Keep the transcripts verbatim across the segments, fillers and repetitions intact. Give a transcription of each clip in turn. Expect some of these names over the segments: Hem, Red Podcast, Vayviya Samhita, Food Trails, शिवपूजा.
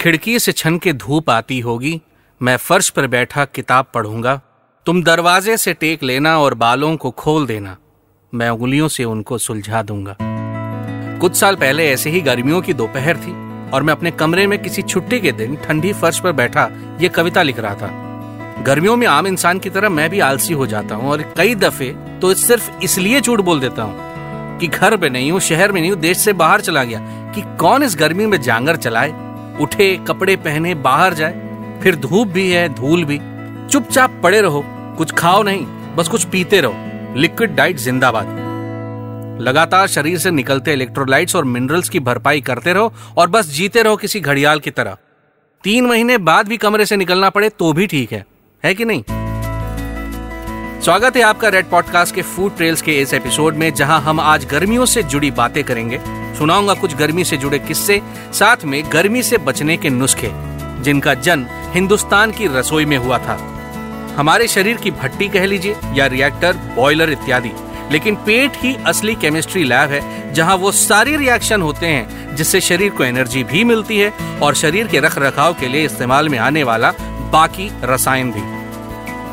खिड़की से छन के धूप आती होगी। मैं फर्श पर बैठा किताब पढ़ूंगा। तुम दरवाजे से टेक लेना और बालों को खोल देना, मैं उंगलियों से उनको सुलझा दूंगा। कुछ साल पहले ऐसे ही गर्मियों की दोपहर थी और मैं अपने कमरे में किसी छुट्टी के दिन ठंडी फर्श पर बैठा ये कविता लिख रहा था। गर्मियों में आम इंसान की तरह मैं भी आलसी हो जाता हूँ और कई दफे तो सिर्फ इसलिए झूठ बोल देता हूँ कि घर पे नहीं हूँ, शहर में नहीं हूँ, देश से बाहर चला गया कि कौन इस गर्मी में जांगर चलाए, उठे, कपड़े पहने, बाहर जाए। फिर धूप भी है, धूल भी। चुपचाप पड़े रहो, कुछ खाओ नहीं, बस कुछ पीते रहो। लिक्विड डाइट जिंदाबाद। लगातार शरीर से निकलते इलेक्ट्रोलाइट्स और मिनरल्स की भरपाई करते रहो और बस जीते रहो किसी घड़ियाल की तरह। तीन महीने बाद भी कमरे से निकलना पड़े तो भी ठीक है, है कि नहीं? स्वागत है आपका रेड पॉडकास्ट के फूड ट्रेल्स के इस एपिसोड में, जहां हम आज गर्मियों से जुड़ी बातें करेंगे। सुनाऊंगा कुछ गर्मी से जुड़े किस्से, साथ में गर्मी से बचने के नुस्खे जिनका जन्म हिंदुस्तान की रसोई में हुआ था। हमारे शरीर की भट्टी कह लीजिए या रिएक्टर, बॉयलर इत्यादि, लेकिन पेट ही असली केमिस्ट्री लैब है, जहां वो सारे रिएक्शन होते हैं जिससे शरीर को एनर्जी भी मिलती है और शरीर के रख रखाव के लिए इस्तेमाल में आने वाला बाकी रसायन भी।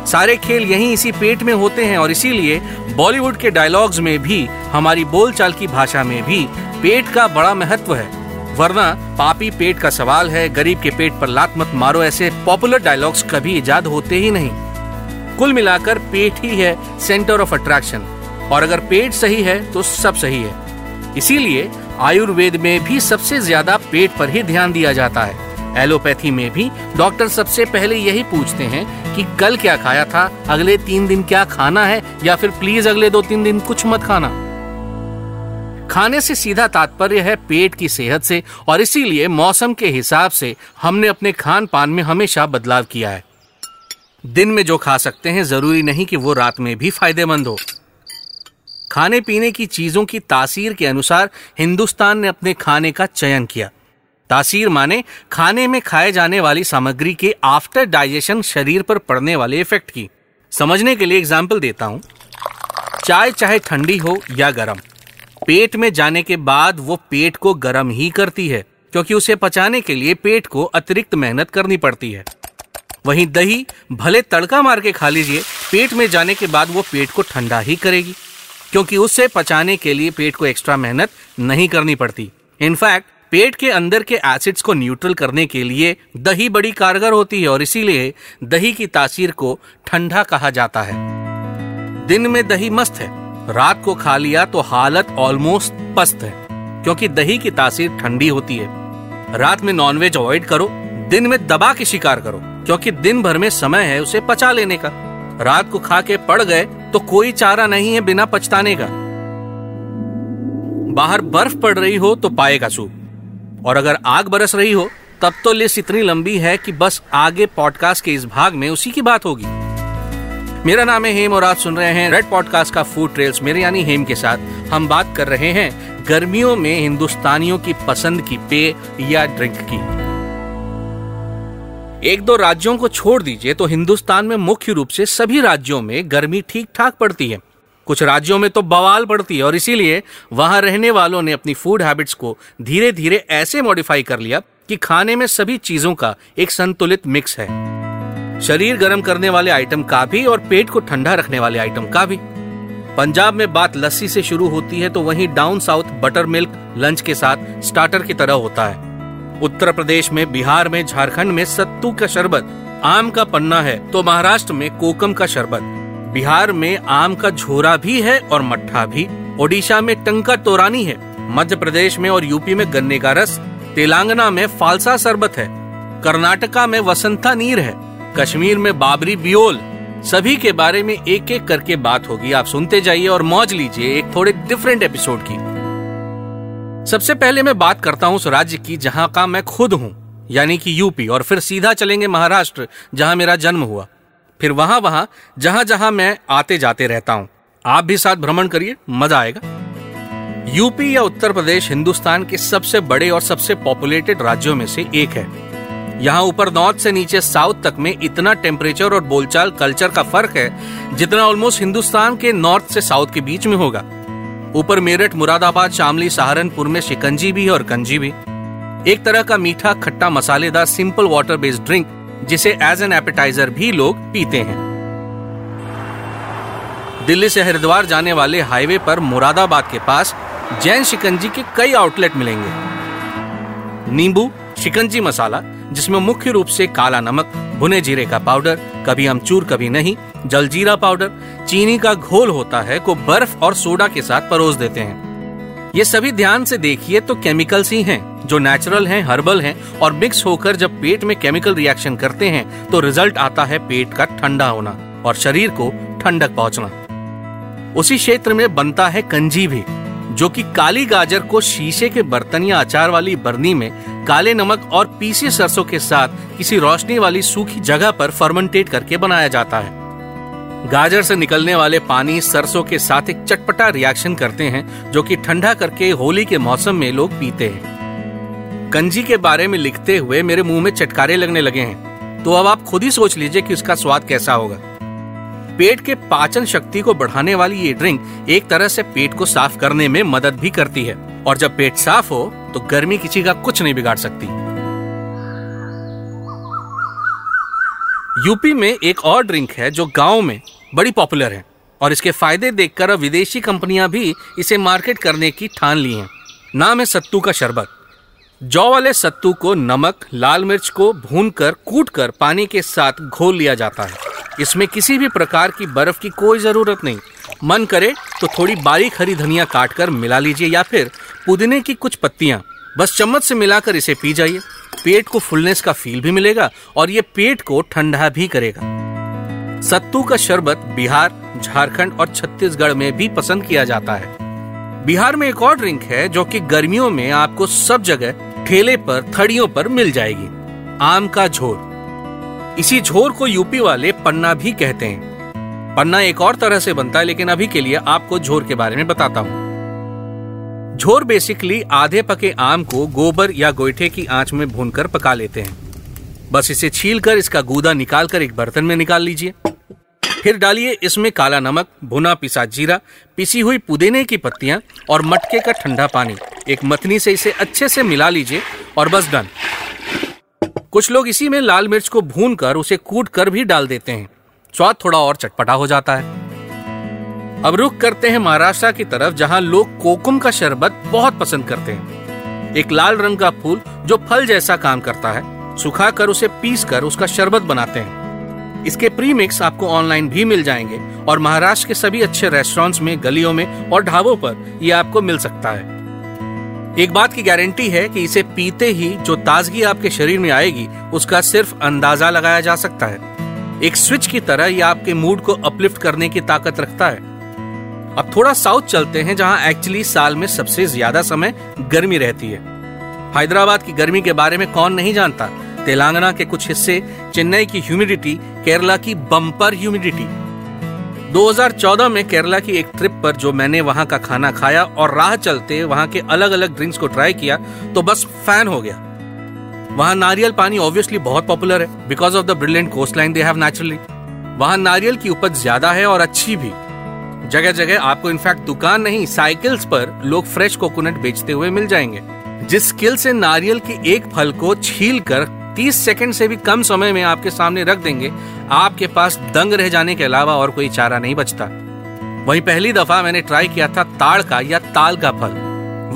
सारे खेल यहीं इसी पेट में होते हैं और इसीलिए बॉलीवुड के डायलॉग्स में भी, हमारी बोलचाल की भाषा में भी पेट का बड़ा महत्व है। वरना पापी पेट का सवाल है, गरीब के पेट पर लात मत मारो, ऐसे पॉपुलर डायलॉग्स कभी इजाद होते ही नहीं। कुल मिलाकर पेट ही है सेंटर ऑफ अट्रैक्शन, और अगर पेट सही है तो सब सही है। इसीलिए आयुर्वेद में भी सबसे ज्यादा पेट पर ही ध्यान दिया जाता है। एलोपैथी में भी डॉक्टर सबसे पहले यही पूछते हैं कि कल क्या खाया था, अगले तीन दिन क्या खाना है, या फिर प्लीज अगले दो तीन दिन कुछ मत खाना। खाने से सीधा तात्पर्य है पेट की सेहत से, और इसीलिए मौसम के हिसाब से हमने अपने खान पान में हमेशा बदलाव किया है। दिन में जो खा सकते हैं जरूरी नहीं कि वो रात में भी फायदेमंद हो। खाने पीने की चीज़ों की तासीर के अनुसार हिंदुस्तान ने अपने खाने का चयन किया। तासीर माने खाने में खाए जाने वाली सामग्री के आफ्टर डाइजेशन शरीर पर पड़ने वाले इफेक्ट की। समझने के लिए एग्जाम्पल देता हूँ। चाय चाहे ठंडी हो या गर्म, पेट में जाने के बाद वो पेट को गर्म ही करती है, क्योंकि उसे पचाने के लिए पेट को अतिरिक्त मेहनत करनी पड़ती है। वहीं दही भले तड़का मार के खा लीजिए, पेट में जाने के बाद वो पेट को ठंडा ही करेगी, क्योंकि उससे पचाने के लिए पेट को एक्स्ट्रा मेहनत नहीं करनी पड़ती। इनफैक्ट पेट के अंदर के एसिड्स को न्यूट्रल करने के लिए दही बड़ी कारगर होती है, और इसीलिए दही की तासीर को ठंडा कहा जाता है। दिन में दही मस्त है, रात को खा लिया तो हालत ऑलमोस्ट पस्त है, क्योंकि दही की तासीर ठंडी होती है। रात में नॉनवेज अवॉइड करो, दिन में दबा के शिकार करो, क्योंकि दिन भर में समय है उसे पचा लेने का। रात को खा के पड़ गए तो कोई चारा नहीं है बिना पछताने का। बाहर बर्फ पड़ रही हो तो पाए का सूप, और अगर आग बरस रही हो तब तो लिस्ट इतनी लंबी है कि बस आगे पॉडकास्ट के इस भाग में उसी की बात होगी। मेरा नाम है हेम और आप सुन रहे हैं रेड पॉडकास्ट का फूड ट्रेल्स। मेरे यानी हेम के साथ हम बात कर रहे हैं गर्मियों में हिंदुस्तानियों की पसंद की पेय या ड्रिंक की। एक दो राज्यों को छोड़ दीजिए तो हिंदुस्तान में मुख्य रूप से सभी राज्यों में गर्मी ठीक ठाक पड़ती है। कुछ राज्यों में तो बवाल पड़ती है, और इसीलिए वहां रहने वालों ने अपनी फूड हैबिट्स को धीरे धीरे ऐसे मॉडिफाई कर लिया कि खाने में सभी चीजों का एक संतुलित मिक्स है। शरीर गर्म करने वाले आइटम का भी और पेट को ठंडा रखने वाले आइटम का भी। पंजाब में बात लस्सी से शुरू होती है, तो वहीं down south butter milk lunch के साथ स्टार्टर की तरह होता है। उत्तर प्रदेश में, बिहार में, झारखंड में सत्तू का शरबत आम का पन्ना है, तो महाराष्ट्र में कोकम का शरबत, बिहार में आम का झोरा भी है और मट्ठा भी, ओडिशा में टंका तोरानी है, मध्य प्रदेश में और यूपी में गन्ने का रस, तेलंगाना में फालसा शरबत है, कर्नाटका में वसंता नीर है, कश्मीर में बाबरी बियोल। सभी के बारे में एक एक करके बात होगी। आप सुनते जाइए और मौज लीजिए एक थोड़े डिफरेंट एपिसोड की। सबसे पहले मैं बात करता हूँ उस राज्य की जहाँ का मैं खुद हूँ, यानी कि यूपी, और फिर सीधा चलेंगे महाराष्ट्र जहाँ मेरा जन्म हुआ, फिर वहाँ वहाँ जहाँ जहाँ मैं आते जाते रहता हूँ। आप भी साथ भ्रमण करिए, मजा आएगा। यूपी या उत्तर प्रदेश हिंदुस्तान के सबसे बड़े और सबसे पॉपुलेटेड राज्यों में से एक है। यहाँ ऊपर नॉर्थ से नीचे साउथ तक में इतना टेम्परेचर और बोलचाल कल्चर का फर्क है जितना ऑलमोस्ट हिंदुस्तान के नॉर्थ से साउथ के बीच में होगा। ऊपर मेरठ, मुरादाबाद, शामली, सहारनपुर में शिकंजी भी और कंजी भी। एक तरह का मीठा खट्टा मसालेदार सिंपल वाटर बेस्ड ड्रिंक जिसे एज एन एपेटाइजर भी लोग पीते हैं। दिल्ली से हरिद्वार जाने वाले हाईवे पर मुरादाबाद के पास जैन शिकंजी के कई आउटलेट मिलेंगे। नींबू शिकंजी मसाला जिसमें मुख्य रूप से काला नमक, भुने जीरे का पाउडर, कभी अमचूर कभी नहीं, जलजीरा पाउडर, चीनी का घोल होता है को बर्फ और सोडा के साथ परोस देते हैं। ये सभी ध्यान से देखिए तो केमिकल्स ही हैं जो नेचुरल हैं, हर्बल हैं और मिक्स होकर जब पेट में केमिकल रिएक्शन करते हैं तो रिजल्ट आता है पेट का ठंडा होना और शरीर को ठंडक पहुंचना। उसी क्षेत्र में बनता है कंजी भी, जो कि काली गाजर को शीशे के बर्तन या अचार वाली बर्नी में काले नमक और पीसे सरसों के साथ किसी रोशनी वाली सूखी जगह पर फर्मेंटेट करके बनाया जाता है। गाजर से निकलने वाले पानी सरसों के साथ एक चटपटा रिएक्शन करते हैं जो कि ठंडा करके होली के मौसम में लोग पीते हैं। कंजी के बारे में लिखते हुए मेरे मुंह में चटकारे लगने लगे हैं, तो अब आप खुद ही सोच लीजिए कि उसका स्वाद कैसा होगा। पेट के पाचन शक्ति को बढ़ाने वाली ये ड्रिंक एक तरह से पेट को साफ करने में मदद भी करती है और जब पेट साफ हो तो गर्मी किसी का कुछ नहीं बिगाड़ सकती। यूपी में एक और ड्रिंक है जो गाँव में बड़ी पॉपुलर है और इसके फायदे देखकर अब विदेशी कंपनियां भी इसे मार्केट करने की ठान ली हैं। नाम है सत्तू का शरबत। जौ वाले सत्तू को नमक, लाल मिर्च को भूनकर कूटकर पानी के साथ घोल लिया जाता है। इसमें किसी भी प्रकार की बर्फ की कोई जरूरत नहीं। मन करे तो थोड़ी बारीक हरी धनिया काटकर मिला लीजिए या फिर पुदीने की कुछ पत्तियां, बस चम्मच से मिलाकर इसे पी जाइए। पेट को फुलनेस का फील भी मिलेगा और ये पेट को ठंडा भी करेगा। सत्तू का शरबत बिहार, झारखंड और छत्तीसगढ़ में भी पसंद किया जाता है। बिहार में एक और ड्रिंक है जो कि गर्मियों में आपको सब जगह ठेले पर, थड़ियों पर मिल जाएगी, आम का झोर। इसी झोर को यूपी वाले पन्ना भी कहते हैं। पन्ना एक और तरह से बनता है, लेकिन अभी के लिए आपको झोर के बारे में बताता हूँ। झोर बेसिकली आधे पके आम को गोबर या गोईठे की आंच में भूनकर पका लेते हैं। बस इसे छीलकर इसका गूदा निकालकर एक बर्तन में निकाल लीजिए। फिर डालिए इसमें काला नमक, भुना पिसा जीरा, पिसी हुई पुदीने की पत्तियां और मटके का ठंडा पानी। एक मथनी से इसे अच्छे से मिला लीजिए और बस डन। कुछ लोग इसी में लाल मिर्च को भूनकर उसे कूटकर भी डाल देते हैं। स्वाद थोड़ा और चटपटा हो जाता है। अब रुख करते हैं महाराष्ट्र की तरफ, जहां लोग कोकुम का शरबत बहुत पसंद करते हैं। एक लाल रंग का फूल जो फल जैसा काम करता है, सुखाकर उसे पीसकर उसका शरबत बनाते हैं। इसके प्रीमिक्स आपको ऑनलाइन भी मिल जाएंगे और महाराष्ट्र के सभी अच्छे रेस्टोरेंट्स में, गलियों में और ढाबों पर ये आपको मिल सकता है। एक बात की गारंटी है कि इसे पीते ही जो ताजगी आपके शरीर में आएगी उसका सिर्फ अंदाजा लगाया जा सकता है। एक स्विच की तरह ये आपके मूड को अपलिफ्ट करने की ताकत रखता है। अब थोड़ा साउथ चलते हैं, जहां एक्चुअली साल में सबसे ज्यादा समय गर्मी रहती है। हैदराबाद की गर्मी के बारे में कौन नहीं जानता, तेलंगाना के कुछ हिस्से, चेन्नई की ह्यूमिडिटी, केरला की बम्पर ह्यूमिडिटी। दो हज़ार चौदह में केरला की एक ट्रिप पर जो मैंने वहां का खाना खाया और राह चलते वहां के अलग अलग ड्रिंक्स को ट्राई किया तो बस फैन हो गया। वहां नारियल पानी ऑब्वियसली बहुत पॉपुलर है because of the brilliant coast line they have naturally. वहां नारियल की उपज ज्यादा है और अच्छी भी। जगह जगह आपको इनफैक्ट दुकान नहीं, साइकिल्स पर लोग फ्रेश कोकोनट बेचते हुए मिल जाएंगे। जिस स्किल से नारियल के एक फल को छीलकर तीस सेकंड से भी कम समय में आपके सामने रख देंगे, आपके पास दंग रह जाने के अलावा और कोई चारा नहीं बचता। वहीं पहली दफा मैंने ट्राई किया था ताड़ का या ताल का फल,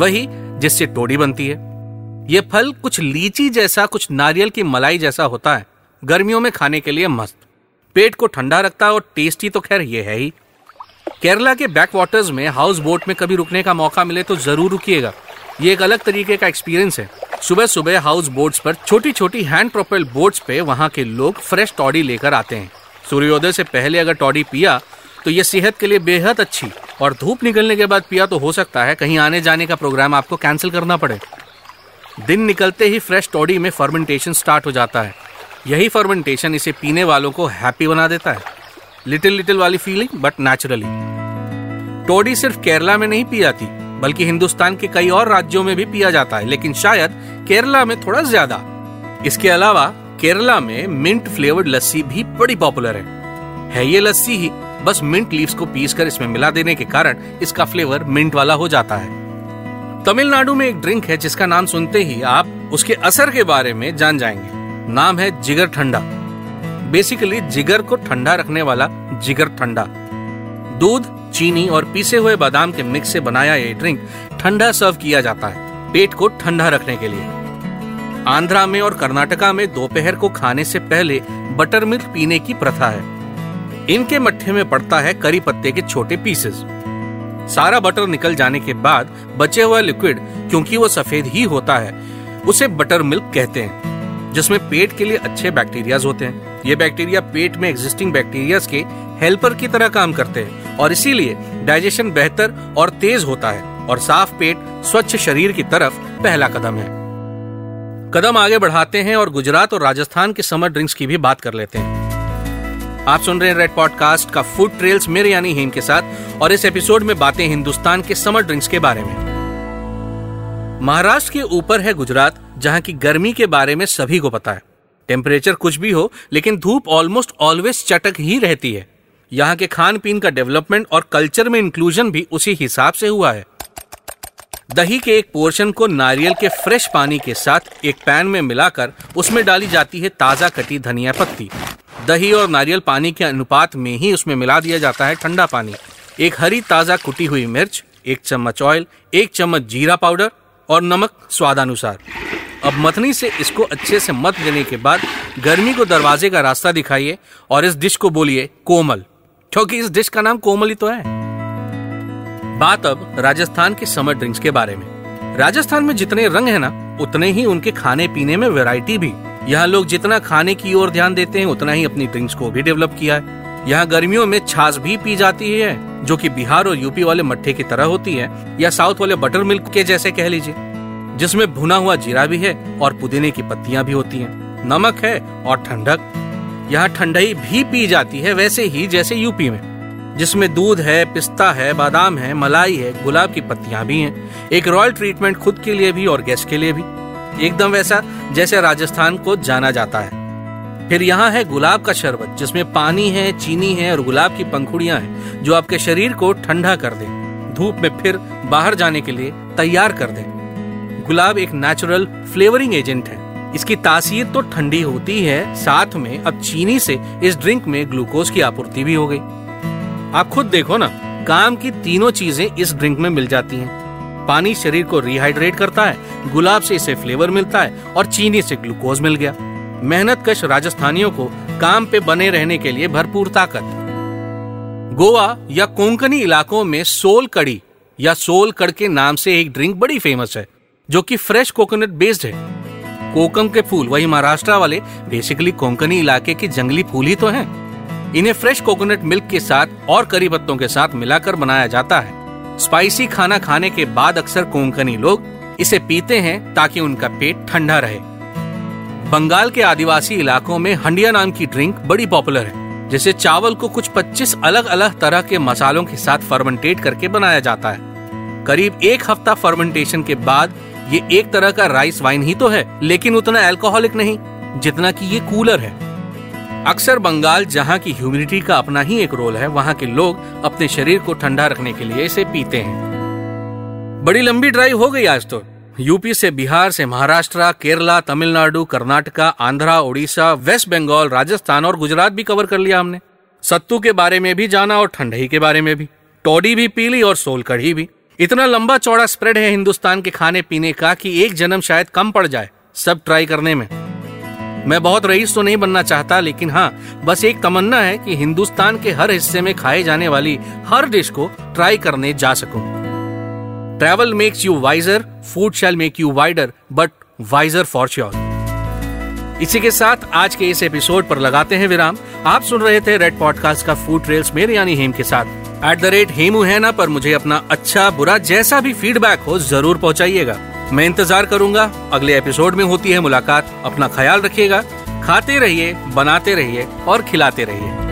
वही जिससे टोडी बनती है। ये फल कुछ लीची जैसा, कुछ नारियल की मलाई जैसा होता है। गर्मियों में खाने के लिए मस्त, पेट को ठंडा रखता है और टेस्टी तो खैर ये है ही। केरला के बैक वाटर्स में हाउस बोट में कभी रुकने का मौका मिले तो जरूर रुकिएगा। ये एक अलग तरीके का एक्सपीरियंस है। सुबह सुबह हाउस बोट्स पर, छोटी छोटी हैंड प्रोपेल्ड बोट्स पे वहाँ के लोग फ्रेश टॉडी लेकर आते हैं। सूर्योदय से पहले अगर टॉडी पिया तो ये सेहत के लिए बेहद अच्छी, और धूप निकलने के बाद पिया तो हो सकता है कहीं आने जाने का प्रोग्राम आपको कैंसिल करना पड़े। दिन निकलते ही फ्रेश टॉडी में फर्मेंटेशन स्टार्ट हो जाता है। यही फर्मेंटेशन इसे पीने वालों को हैप्पी बना देता है। लिटिल लिटिल वाली फीलिंग, बट नेचुरली। टोडी सिर्फ केरला में नहीं पी जाती, बल्कि हिंदुस्तान के कई और राज्यों में भी पिया जाता है, लेकिन शायद केरला में थोड़ा ज्यादा। इसके अलावा केरला में मिंट फ्लेवर्ड लस्सी भी बड़ी पॉपुलर है। है ये लस्सी ही, बस मिंट लीव्स को पीसकर इसमें मिला देने के कारण इसका फ्लेवर मिंट वाला हो जाता है। तमिलनाडु में एक ड्रिंक है जिसका नाम सुनते ही आप उसके असर के बारे में जान जाएंगे। नाम है जिगर ठंडा। बेसिकली जिगर को ठंडा रखने वाला जिगर ठंडा। दूध, चीनी और पीसे हुए बादाम के मिक्स से बनाया ये ड्रिंक ठंडा सर्व किया जाता है पेट को ठंडा रखने के लिए। आंध्रा में और कर्नाटका में दोपहर को खाने से पहले बटर मिल्क पीने की प्रथा है। इनके मट्ठे में पड़ता है करी पत्ते के छोटे पीसेस। सारा बटर निकल जाने के बाद बचे हुआ लिक्विड, क्योंकि वो सफेद ही होता है, उसे बटर मिल्क कहते हैं, जिसमें पेट के लिए अच्छे बैक्टीरिया होते हैं। ये बैक्टीरिया पेट में एग्जिस्टिंग बैक्टीरिया के हेल्पर की तरह काम करते हैं और इसीलिए डाइजेशन बेहतर और तेज होता है और साफ पेट स्वच्छ शरीर की तरफ पहला कदम है। कदम आगे बढ़ाते हैं और गुजरात और राजस्थान के समर ड्रिंक्स की भी बात कर लेते हैं। आप सुन रहे हैं रेड पॉडकास्ट का फूड ट्रेल्स, मेरे यानी हेम के साथ, और इस एपिसोड में बातें हिंदुस्तान के समर ड्रिंक्स के बारे में। महाराष्ट्र के ऊपर है गुजरात, जहां की गर्मी के बारे में सभी को पता है। टेम्परेचर कुछ भी हो, लेकिन धूप ऑलमोस्ट ऑलवेज चटक ही रहती है। यहाँ के खान पीन का डेवलपमेंट और कल्चर में इंक्लूजन भी उसी हिसाब से हुआ है। दही के एक पोर्शन को नारियल के फ्रेश पानी के साथ एक पैन में मिलाकर उसमें डाली जाती है ताज़ा कटी धनिया पत्ती। दही और नारियल पानी के अनुपात में ही उसमें मिला दिया जाता है ठंडा पानी, एक हरी ताज़ा कुटी हुई मिर्च, एक चम्मच ऑयल, एक चम्मच जीरा पाउडर और नमक स्वादानुसार। अब मथनी से इसको अच्छे से मथ देने के बाद गर्मी को दरवाजे का रास्ता दिखाइए और इस डिश को बोलिए कोमल, क्योंकि इस डिश का नाम कोमल ही तो है। बात अब राजस्थान के समर ड्रिंक्स के बारे में। राजस्थान में जितने रंग हैं ना, उतने ही उनके खाने पीने में वैरायटी भी। यहाँ लोग जितना खाने की ओर ध्यान देते हैं, उतना ही अपनी ड्रिंक्स को भी डेवलप किया है। यहाँ गर्मियों में छाछ भी पी जाती है, जो कि बिहार और यूपी वाले मट्ठे की तरह होती है, या साउथ वाले बटर मिल्क के जैसे कह लीजिए, जिसमें भुना हुआ जीरा भी है और पुदीने की पत्तियां भी होती है, नमक है और ठंडक। यहाँ ठंडाई भी पी जाती है वैसे ही जैसे यूपी में, जिसमें दूध है, पिस्ता है, बादाम है, मलाई है, गुलाब की पत्तियां भी हैं। एक रॉयल ट्रीटमेंट खुद के लिए भी और गेस्ट के लिए भी, एकदम वैसा जैसे राजस्थान को जाना जाता है। फिर यहाँ है गुलाब का शरबत, जिसमें पानी है, चीनी है और गुलाब की पंखुड़ियां हैं, जो आपके शरीर को ठंडा कर दे, धूप में फिर बाहर जाने के लिए तैयार कर दे। गुलाब एक नेचुरल फ्लेवरिंग एजेंट है। इसकी तासीर तो ठंडी होती है, साथ में अब चीनी से इस ड्रिंक में ग्लूकोज की आपूर्ति भी हो गई। आप खुद देखो ना, काम की तीनों चीजें इस ड्रिंक में मिल जाती हैं। पानी शरीर को रिहाइड्रेट करता है, गुलाब से इसे फ्लेवर मिलता है और चीनी से ग्लूकोज मिल गया। मेहनत कश राजस्थानियों को काम पे बने रहने के लिए भरपूर ताकत। गोवा या कोंकणी इलाकों में सोल कड़ी या सोल कड़ के नाम से एक ड्रिंक बड़ी फेमस है, जो की फ्रेश कोकोनट बेस्ड है। कोकम के फूल, वही महाराष्ट्र वाले बेसिकली कोंकणी इलाके के जंगली फूल ही तो है। इन्हें फ्रेश कोकोनट मिल्क के साथ और करी पत्तों के साथ मिलाकर बनाया जाता है। स्पाइसी खाना खाने के बाद अक्सर कोंकणी लोग इसे पीते हैं ताकि उनका पेट ठंडा रहे। बंगाल के आदिवासी इलाकों में हंडिया नाम की ड्रिंक बड़ी पॉपुलर है, जिसे चावल को कुछ पच्चीस अलग अलग तरह के मसालों के साथ फर्मेंटेट करके बनाया जाता है। करीब एक हफ्ता फर्मेंटेशन के बाद ये एक तरह का राइस वाइन ही तो है, लेकिन उतना अल्कोहलिक नहीं जितना कि ये कूलर है। अक्सर बंगाल, जहाँ की ह्यूमिडिटी का अपना ही एक रोल है, वहाँ के लोग अपने शरीर को ठंडा रखने के लिए इसे पीते हैं। बड़ी लंबी ड्राइव हो गई आज तो। यूपी से बिहार से महाराष्ट्र, केरला, तमिलनाडु, कर्नाटका, आंध्रा, उड़ीसा, वेस्ट बंगाल, राजस्थान और गुजरात भी कवर कर लिया हमने। सत्तू के बारे में भी जाना और ठंडाई के बारे में भी, टोडी भी पी ली और सोल कढ़ी भी। इतना लंबा चौड़ा स्प्रेड है हिंदुस्तान के खाने पीने का कि एक जन्म शायद कम पड़ जाए सब ट्राई करने में। मैं बहुत रईस तो नहीं बनना चाहता, लेकिन हाँ, बस एक तमन्ना है कि हिंदुस्तान के हर हिस्से में खाए जाने वाली हर डिश को ट्राई करने जा सकूं। Travel makes you wiser, food shall make you wider, but wiser for sure. इसी के साथ आज के इस एपिसोड पर लगाते हैं विराम। आप सुन रहे थे रेड पॉडकास्ट का फूड ट्रेल्स, मेरे यानी हेम के साथ। एट द रेट हेमू है ना पर मुझे अपना अच्छा बुरा जैसा भी फीडबैक हो जरूर पहुँचाइएगा। मैं इंतजार करूंगा। अगले एपिसोड में होती है मुलाकात। अपना ख्याल रखिएगा, खाते रहिए, बनाते रहिए और खिलाते रहिए।